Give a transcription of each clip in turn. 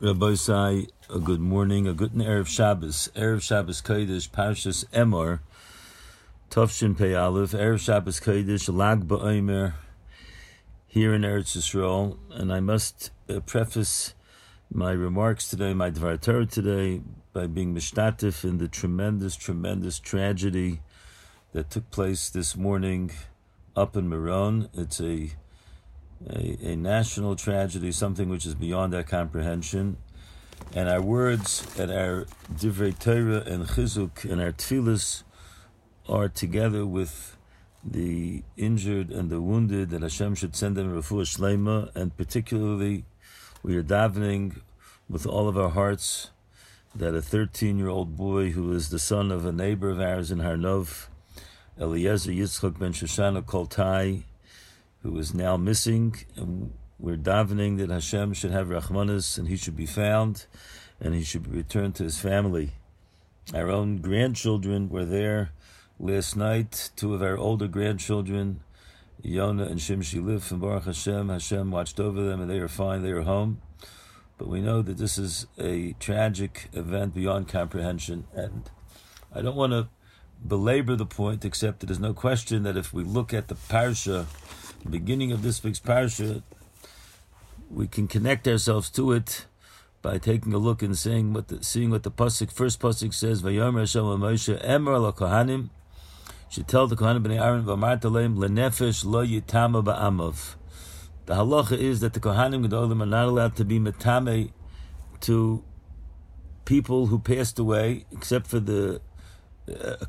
Rabbi Sai, a good morning, a good Erev Shabbos Kodesh, Parshas Emor, Tovshin Pei Aleph, Erev Shabbos Kodesh, Lag BaOmer, here in Eretz Yisrael. And I must preface my remarks today, my Dvar Torah today, by being mishtatif in the tremendous tragedy that took place this morning up in Miron. It's a national tragedy, something which is beyond our comprehension. And our words at our Divrei Torah and Chizuk and our Tefillos are together with the injured and the wounded, that Hashem should send them Refuah Shleima. And particularly, we are davening with all of our hearts that a 13-year-old boy who is the son of a neighbor of ours in Harnov, Eliezer Yitzchak ben Shoshana Koltai, who is now missing, and we're davening that Hashem should have Rachmanis, and he should be found, and he should be returned to his family. Our own grandchildren were there last night, two of our older grandchildren, Yonah and Shimshi Liff, and Baruch Hashem, Hashem watched over them, and they are fine, they are home. But we know that this is a tragic event beyond comprehension, and I don't want to belabor the point, except that there's no question that if we look at the parsha, the beginning of this week's parsha, we can connect ourselves to it by taking a look and seeing what the pasuk, first pasuk says, "Vayomer Hashem Moshe Emor LaKohanim, should tell the Kohanim Bnei Aaron V'amart Aleim LeNefesh Lo Yitama Ba'amav." The halacha is that the Kohanim Gedolim are not allowed to be metame to people who passed away, except for the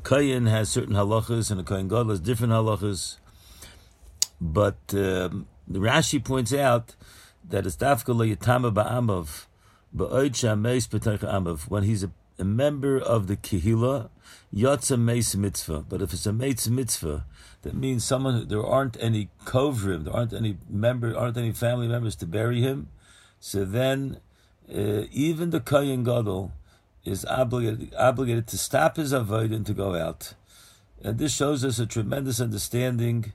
Kohen has certain halachas and a Kohen Gadol has different halachas. But Rashi points out that it's dafka lo yitama ba'amav, ba'od shameis b'toch amav. When he's a member of the kehila, yotza meis mitzvah. But if it's a meis mitzvah, that means someone, there aren't any kovrim, there aren't any member, aren't any family members to bury him. So then, even the Kohen Gadol is obligated to stop his avodah and to go out. And this shows us a tremendous understanding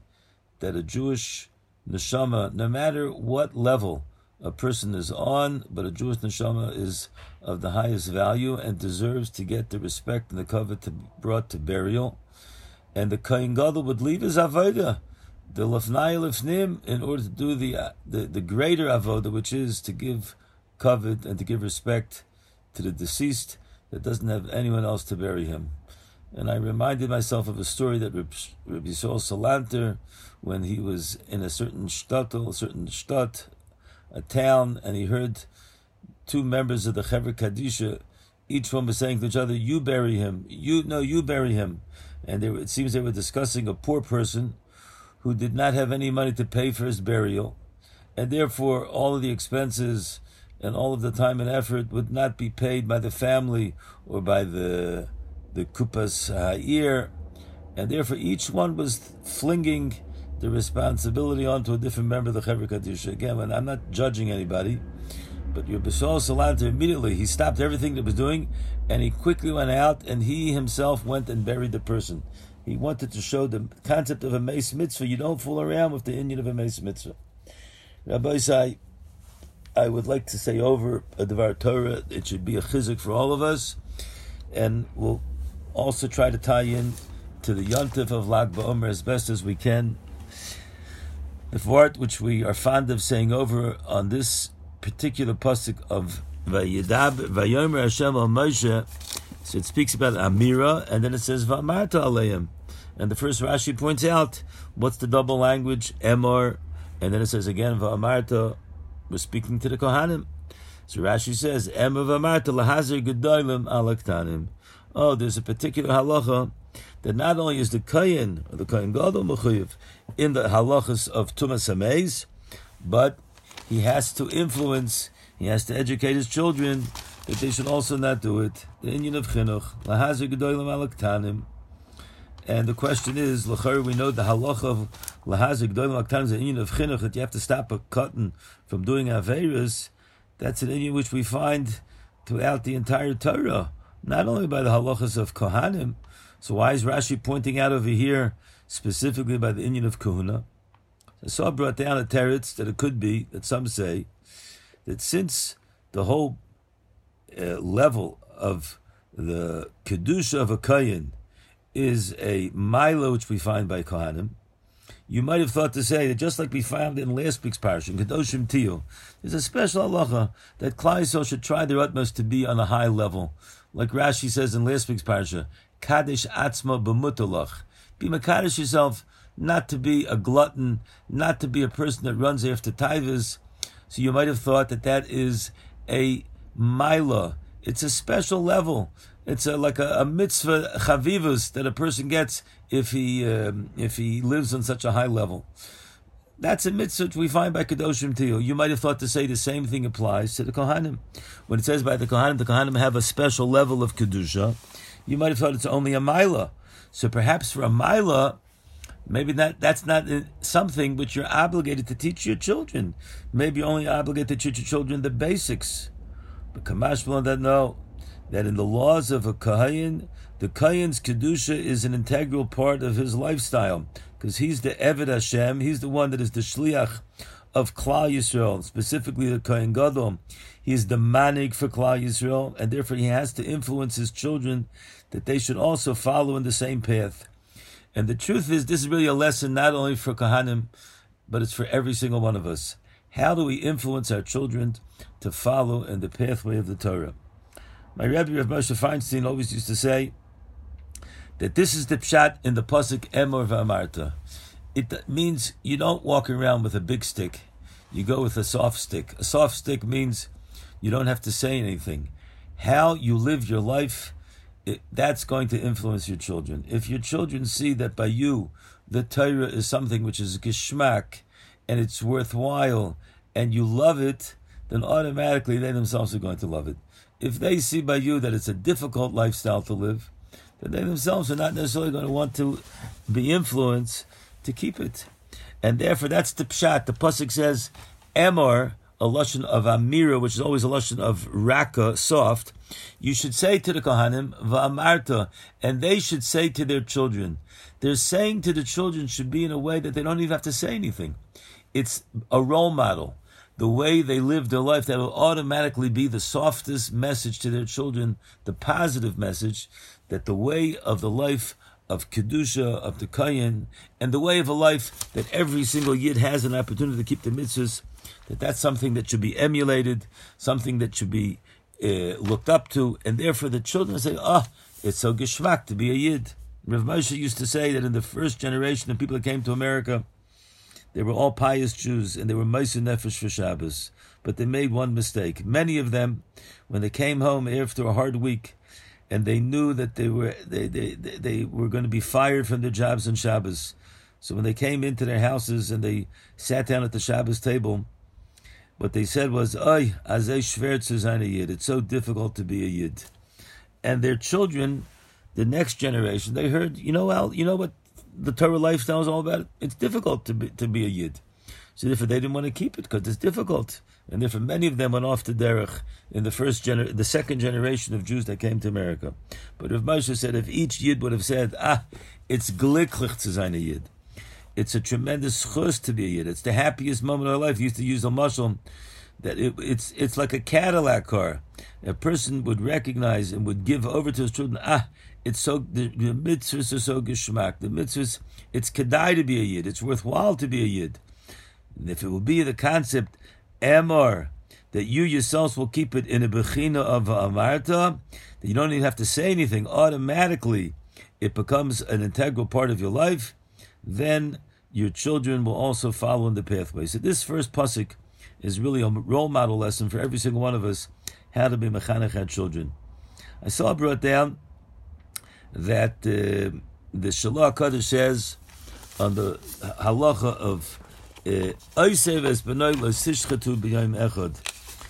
that a Jewish neshama, no matter what level a person is on, but a Jewish neshama is of the highest value and deserves to get the respect and the kavod brought to burial. And the Kohen Gadol would leave his avodah, the lefnai lefnim, in order to do the greater avodah, which is to give kavod and to give respect to the deceased that doesn't have anyone else to bury him. And I reminded myself of a story that Rabbi Sol Salanter, when he was in a certain shtetl, a town, and he heard two members of the Chevra Kadisha, each one was saying to each other, "You bury him, you bury him." And it seems they were discussing a poor person who did not have any money to pay for his burial, and therefore all of the expenses and all of the time and effort would not be paid by the family or by the kupas ha'ir, and therefore each one was flinging the responsibility onto a different member of the Chevra Kadisha. Again, and I'm not judging anybody, but Rabbi Sol Salanter immediately, he stopped everything that was doing, and he quickly went out, and he himself went and buried the person. He wanted to show the concept of a meis mitzvah. You don't fool around with the inyan of a meis mitzvah. Rabbi Sai, I would like to say over a Dvar Torah, it should be a chizuk for all of us, and we'll also try to tie in to the Yontif of Lag BaOmer as best as we can. The vart which we are fond of saying over on this particular pasuk of Vayomer Hashem al Moshe, so it speaks about Amira, and then it says Va'amarta Aleim. And the first Rashi points out, what's the double language? Emor, and then it says again Va'amarta, we're speaking to the Kohanim. So Rashi says, Emor Va'amarta Lahazir Gedolim Alaktanim. Oh, there's a particular halacha that not only is the Kohen, or the Kohen Gadol mechuyev in the halachas of Tumas HaMeis, but he has to influence, he has to educate his children that they should also not do it. The inyan of chinuch, lahazir gedolim al ktanim. And the question is, l'chor, we know the halacha of lahazir gedolim al ktanim is the inyan of chinuch, that you have to stop a cotton from doing aveirus. That's an inyan which we find throughout the entire Torah, not only by the halachas of Kohanim. So why is Rashi pointing out over here, specifically by the inyan of Kohuna? So I brought down a teretz that it could be, that some say, that since the whole level of the kedusha of a kohen is a milo, which we find by kohanim. You might have thought to say that just like we found in last week's parasha, in Kedoshim Tiyu, there's a special halacha that Klal Yisrael should try their utmost to be on a high level. Like Rashi says in last week's parasha, Kaddish Atzma B'mutalach. Be Makadosh yourself, not to be a glutton, not to be a person that runs after tithes. So you might have thought that that is a milah. It's a special level. It's like a mitzvah chavivus that a person gets if he lives on such a high level. That's a mitzvah which we find by Kedoshim Tiyu. You might have thought to say the same thing applies to the Kohanim. When it says by the Kohanim have a special level of Kedusha, you might have thought it's only a Mila. So perhaps for a Mila, maybe that's not something which you're obligated to teach your children. Maybe you're only obligated to teach your children the basics. But Kamash B'lan doesn't know that in the laws of a Kohen, the Kohen's Kedusha is an integral part of his lifestyle, because he's the Eved Hashem, he's the one that is the Shliach of Klal Yisrael, specifically the Kohen Gadol. He is the Manig for Klal Yisrael, and therefore he has to influence his children that they should also follow in the same path. And the truth is, this is really a lesson not only for Kohanim, but it's for every single one of us. How do we influence our children to follow in the pathway of the Torah? My Rebbe, Rav Moshe Feinstein, always used to say that this is the pshat in the pasuk Emor v'Amarta. It means you don't walk around with a big stick. You go with a soft stick. A soft stick means you don't have to say anything. How you live your life, that's going to influence your children. If your children see that by you, the Torah is something which is geshmak, and it's worthwhile, and you love it, then automatically they themselves are going to love it. If they see by you that it's a difficult lifestyle to live, then they themselves are not necessarily going to want to be influenced to keep it. And therefore, that's the pshat. The pasuk says, Emor, a lashon of Amira, which is always a lashon of Raka, soft. You should say to the Kohanim, Va'amarta, and they should say to their children. Their saying to the children should be in a way that they don't even have to say anything. It's a role model. The way they live their life, that will automatically be the softest message to their children, the positive message, that the way of the life of Kedusha, of the Kohen, and the way of a life that every single Yid has an opportunity to keep the mitzvahs, that's something that should be emulated, something that should be looked up to, and therefore the children say, it's so geshmak to be a Yid. Rav Moshe used to say that in the first generation of people that came to America, they were all pious Jews, and they were Meiser Nefesh for Shabbos. But they made one mistake. Many of them, when they came home after a hard week, and they knew that they were going to be fired from their jobs on Shabbos. So when they came into their houses and they sat down at the Shabbos table, what they said was, "Oy, azay shver zu sein a Yid. It's so difficult to be a Yid." And their children, the next generation, they heard, you know what? The Torah lifestyle is all about it. It's difficult to be a Yid. So therefore they didn't want to keep it because it's difficult. And therefore many of them went off to Derech in the second generation of Jews that came to America. But Rav Moshe said if each Yid would have said, it's glicklich zu sein a Yid. It's a tremendous chus to be a Yid. It's the happiest moment of our life. He used to use a mashal that it's like a Cadillac car. A person would recognize and would give over to his children, it's so, the mitzvahs are so geshmak. The mitzvahs, it's kedai to be a Yid. It's worthwhile to be a Yid. And if it will be the concept, emor, that you yourselves will keep it in a bechina of amarta, that you don't even have to say anything. Automatically, it becomes an integral part of your life. Then your children will also follow in the pathway. So this first pasuk is really a role model lesson for every single one of us, how to be mechanech our children. I saw brought down that the Shalach HaKadosh says on the halacha of Oisev es b'noi lo sishchatu b'yom echad,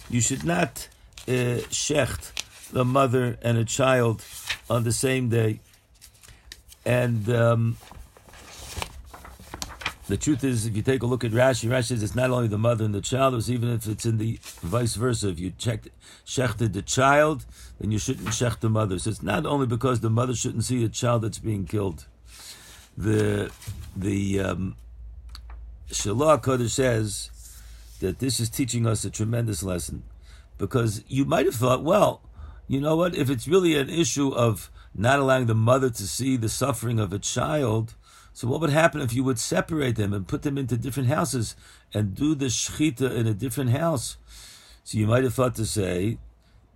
you should not shecht the mother and a child on the same day. And the truth is, if you take a look at Rashi says it's not only the mother and the child, it's even if it's in the vice versa. If you shechted the child, then you shouldn't shecht the mother. So it's not only because the mother shouldn't see a child that's being killed. The Shalach HaKadosh says that this is teaching us a tremendous lesson. Because you might have thought, well, you know what, if it's really an issue of not allowing the mother to see the suffering of a child, so what would happen if you would separate them and put them into different houses and do the shechita in a different house? So you might have thought to say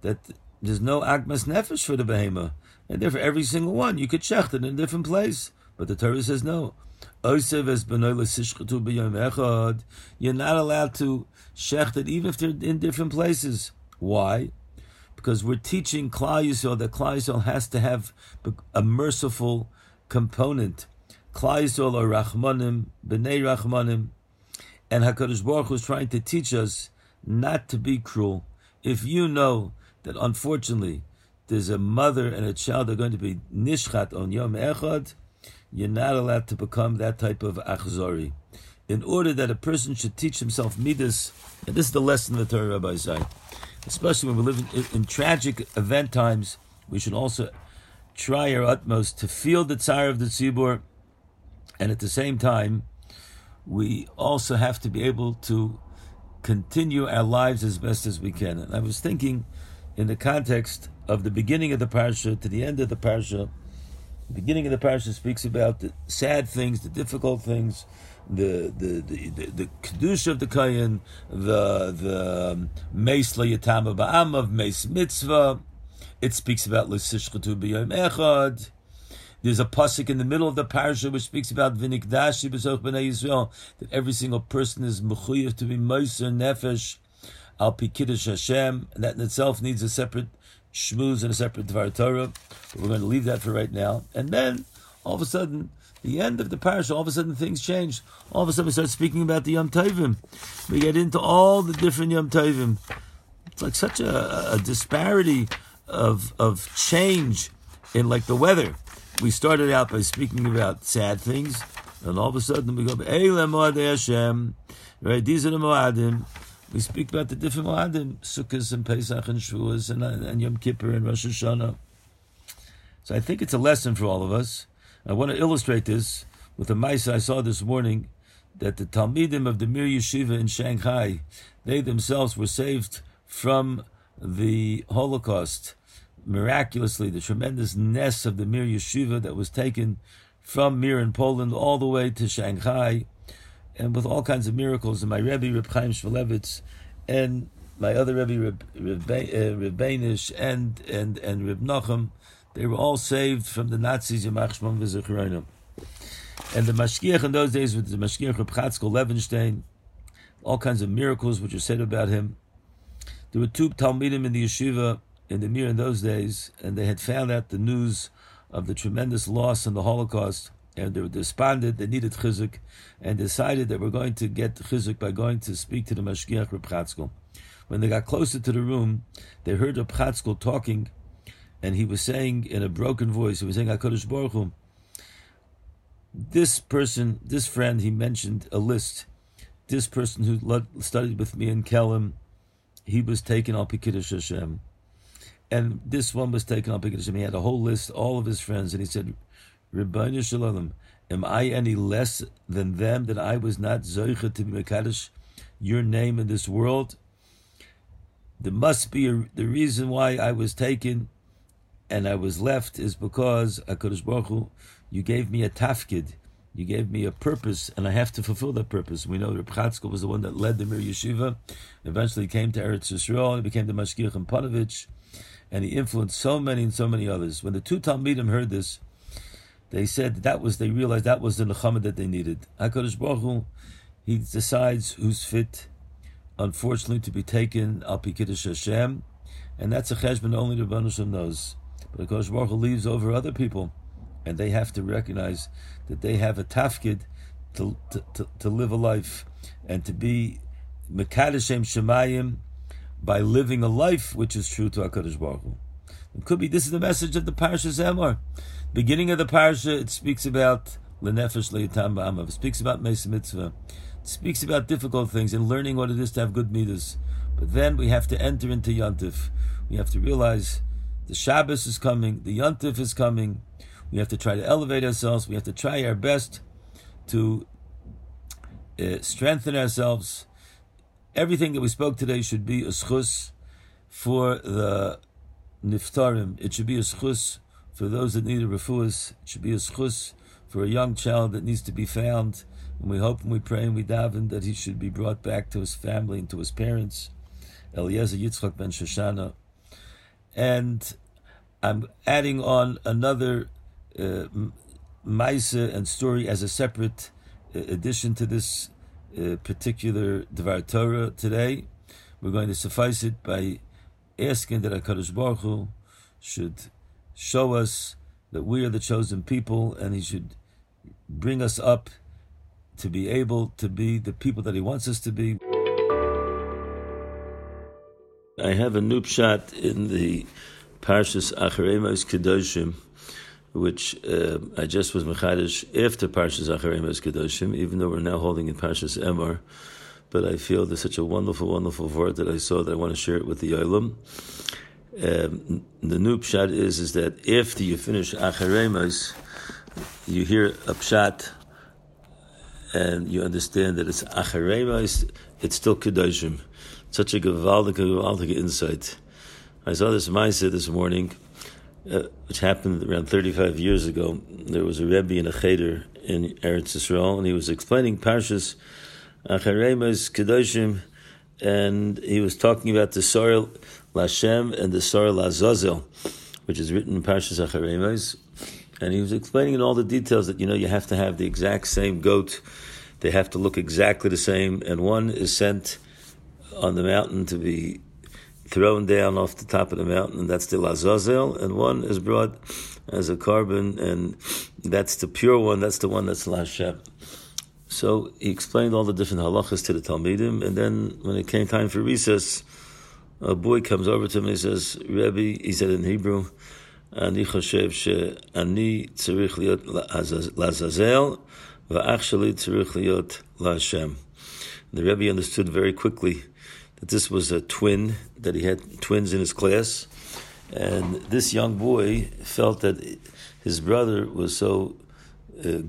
that there's no agmas nefesh for the behema, and therefore every single one you could shecht it in a different place. But the Torah says no. You're not allowed to shecht it, even if they're in different places. Why? Because we're teaching Klal Yisrael that Klal Yisrael has to have a merciful component. Klal Yisrael are Rachmanim, B'nei Rachmanim, and HaKadosh Baruch Hu is trying to teach us not to be cruel. If you know that unfortunately there's a mother and a child that are going to be nishchat on Yom Echad, you're not allowed to become that type of achzori. In order that a person should teach himself midas, and this is the lesson of the Torah, Rabbi Zai, especially when we live in tragic event times, we should also try our utmost to feel the tzar of the tzibur, and at the same time, we also have to be able to continue our lives as best as we can. And I was thinking, in the context of the beginning of the parsha to the end of the parsha, the beginning of the parsha speaks about the sad things, the difficult things, the kedusha of the kohen, the meis layatama ba'am of meis mitzvah. It speaks about l'sishchatu b'yom echad. There's a pasuk in the middle of the parsha which speaks about v'nikdashi b'soch b'nei Yisrael, that every single person is mechuyev to be moser nefesh al pi kiddush Hashem, and that in itself needs a separate shmuz and a separate dvar Torah. But we're going to leave that for right now. And then all of a sudden, the end of the parsha, all of a sudden things change. All of a sudden we start speaking about the Yom Tovim. We get into all the different Yom Tovim. It's like such a disparity of change in like the weather. We started out by speaking about sad things, and all of a sudden we go, Eileh Moadei Hashem, right? These are the Moadim. We speak about the different Moadim, Sukkos and Pesach and Shavuos and Yom Kippur and Rosh Hashanah. So I think it's a lesson for all of us. I want to illustrate this with a ma'aseh I saw this morning, that the Talmidim of the Mir Yeshiva in Shanghai, they themselves were saved from the Holocaust. Miraculously, the tremendous ness of the Mir Yeshiva that was taken from Mir in Poland all the way to Shanghai, and with all kinds of miracles. And my Rebbe, Reb Chaim Shvilevitz, and my other Rebbe, Reb Bainish, and Reb Nochem, they were all saved from the Nazis, Yamach Shmon v'Zichrono. And the Mashgiach in those days was the Mashgiach Reb Chatzkel Levenstein, all kinds of miracles which are said about him. There were two Talmidim in the Yeshiva, in the Mir in those days, and they had found out the news of the tremendous loss in the Holocaust, and they were despondent, they needed chizuk, and decided that we're going to get chizuk by going to speak to the Mashgiach Reb Chatzkel. When they got closer to the room, they heard Reb Chatzkel talking, and he was saying in a broken voice, he was saying, HaKadosh Baruch Hu, this person, this friend, he mentioned a list, this person who studied with me in Kelem, he was taken al pi kiddush Hashem. And this one was taken up against him. He had a whole list, all of his friends, and he said, Ribbono Shel Olam, am I any less than them that I was not zoche to be mekadosh your name in this world? There must be the reason why I was taken and I was left is because, HaKadosh Baruch Hu, you gave me a tafkid, you gave me a purpose, and I have to fulfill that purpose. We know Reb Chatzkel was the one that led the Mir Yeshiva, eventually came to Eretz Yisrael, he became the Mashgiach in Panovich, and he influenced so many and so many others. When the two Talmidim heard this, they said they realized that was the nechama that they needed. HaKadosh Baruch Hu, he decides who's fit, unfortunately, to be taken al pi kiddush Hashem, and that's a cheshbon only the Ribono Shel Olam knows. But HaKadosh Baruch Hu leaves over other people, and they have to recognize that they have a tafkid to live a life and to be mekadosh Shem Shemayim, by living a life which is true to HaKadosh Baruch Hu. It could be, this is the message of the Parsha Zemar. Beginning of the Parsha, it speaks about L'nefesh L'yitam Ba'amav. It speaks about Meis Mitzvah. It speaks about difficult things and learning what it is to have good midas. But then we have to enter into Yontif. We have to realize the Shabbos is coming, the Yontif is coming. We have to try to elevate ourselves. We have to try our best to strengthen ourselves. Everything that we spoke today should be a schus for the niftarim. It should be a schus for those that need a refuas. It should be a schus for a young child that needs to be found. And we hope and we pray and we daven that he should be brought back to his family and to his parents. Eliezer Yitzchak ben Shoshana. And I'm adding on another maisa and story as a separate addition to this particular Dvar Torah today. We're going to suffice it by asking that HaKadosh Baruch Hu should show us that we are the chosen people, and he should bring us up to be able to be the people that he wants us to be. I have a noob shot in the Parshas Acharei Mos Kedoshim, which I just was Mechadish after Parshas Acharei Mos Kedoshim, even though we're now holding in Parshas Emor. But I feel there's such a wonderful, wonderful word that I saw that I want to share it with the Yolim. The noob shot is that after you finish Acharei Mos, you hear a pshat, and you understand that it's Acharei Mos, it's still Kedoshim. Such a gewaldige insight. I saw this Maaseh this morning, which happened around 35 years ago. There was a Rebbe in a cheder in Eretz Yisrael, and he was explaining Parshas Acharei Mos Kedoshim, and he was talking about the Sorel Lashem and the Sorel Lazazel, which is written in Parshas Acharei Mos. And he was explaining in all the details that, you know, you have to have the exact same goat. They have to look exactly the same. And one is sent on the mountain to be thrown down off the top of the mountain, and that's the Lazazel. And one is brought as a carbon, and that's the pure one. That's the one that's Lashem. So he explained all the different halachas to the Talmidim. And then when it came time for recess, a boy comes over to him and he says, Rebbe, he said in Hebrew, Ani choshev she'ani tzarich liot lazazel va'ach sheli tzarich liot la'Hashem. The Rebbe understood very quickly that this was a twin, that he had twins in his class. And this young boy felt that his brother was so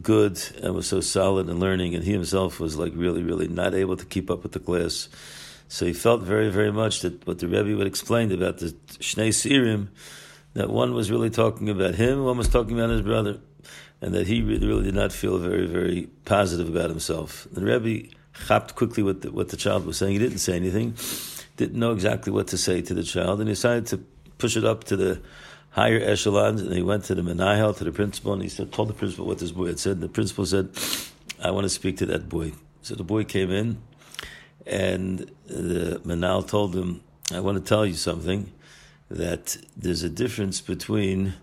good and was so solid in learning, and he himself was like really, really not able to keep up with the class. So he felt very, very much that what the Rebbe would explain about the Shnei Seirim, that one was really talking about him, one was talking about his brother, and that he really, really did not feel very, very positive about himself. The Rebbe chapped quickly what the child was saying. He didn't say anything, didn't know exactly what to say to the child, and he decided to push it up to the higher echelons, and he went to the menahel, to the principal, and he told the principal what this boy had said, and the principal said, I want to speak to that boy. So the boy came in, and the menahel told him, I want to tell you something, that there's a difference between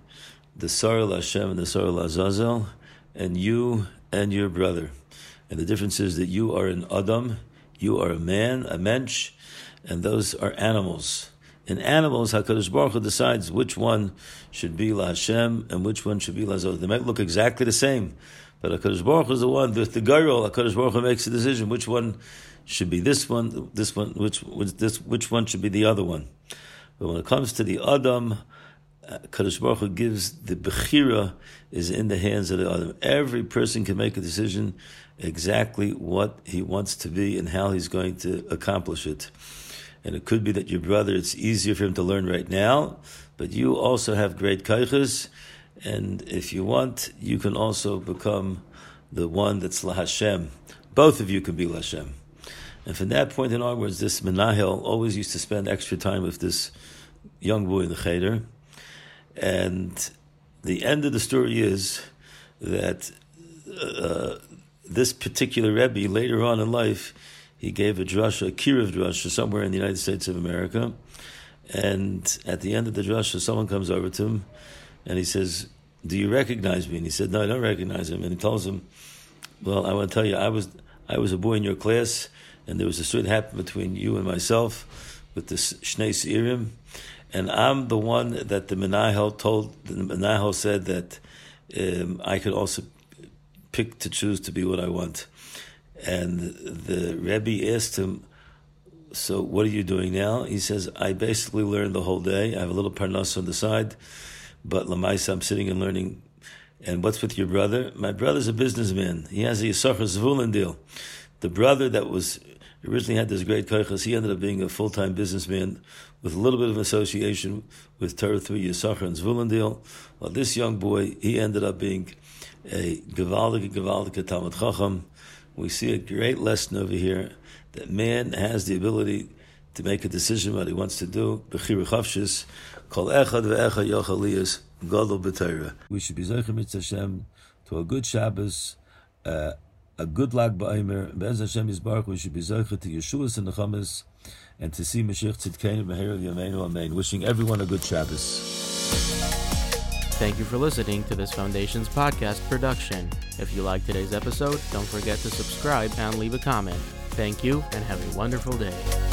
the Sorel Hashem and the Sorel Azazel, and you and your brother. And the difference is that you are an Adam, you are a man, a mensch, and those are animals. In animals, HaKadosh Baruch Hu decides which one should be LaHashem and which one should be LaZazel. They might look exactly the same, but HaKadosh Baruch Hu is the one, with the Gairol, HaKadosh Baruch Hu makes a decision which one should be this one, which one should be the other one. But when it comes to the Adam, Kadosh Baruch Hu gives the Bechira is in the hands of the Adam. Every person can make a decision exactly what he wants to be and how he's going to accomplish it. And it could be that your brother, it's easier for him to learn right now, but you also have great kaiches, and if you want, you can also become the one that's LaHashem. Both of you can be LaHashem. And from that point in onwards, this menahel always used to spend extra time with this young boy in the cheder. And the end of the story is that this particular Rebbe, later on in life, he gave a drasha, a kiruv drasha, somewhere in the United States of America. And at the end of the drasha, someone comes over to him and he says, do you recognize me? And he said, no, I don't recognize him. And he tells him, well, I want to tell you, I was a boy in your class, and there was a story that happened between you and myself with the Shnei Seirim, and I'm the one that the Menahel told, the Menahel said that I could also pick to choose to be what I want. And the Rebbe asked him, so what are you doing now? He says, I basically learned the whole day. I have a little parnas on the side, but Lamaisa, I'm sitting and learning. And what's with your brother? My brother's a businessman. He has a Yisachar Zvulun deal. The brother that was He originally had this great koiches. He ended up being a full-time businessman with a little bit of association with Torah 3 Yisachar and Zvulun deal. Well, this young boy, he ended up being a gewaldige Talmud Chacham. We see a great lesson over here that man has the ability to make a decision what he wants to do. Bechira chavshis, kol echad ve'echad yochel liyos gadol b'Torah. We should be zocheh mitzvah Hashem to a good Shabbos, a good Lag Ba'omer. Be'ez Hashem Yisbarach, we should be zocheh to Yeshuas and Nechamas, and to see Mashiach Tzidkenu B'Herav Yameinu. Amen. Wishing everyone a good Shabbos. Thank you for listening to this Foundation's podcast production. If you liked today's episode, don't forget to subscribe and leave a comment. Thank you, and have a wonderful day.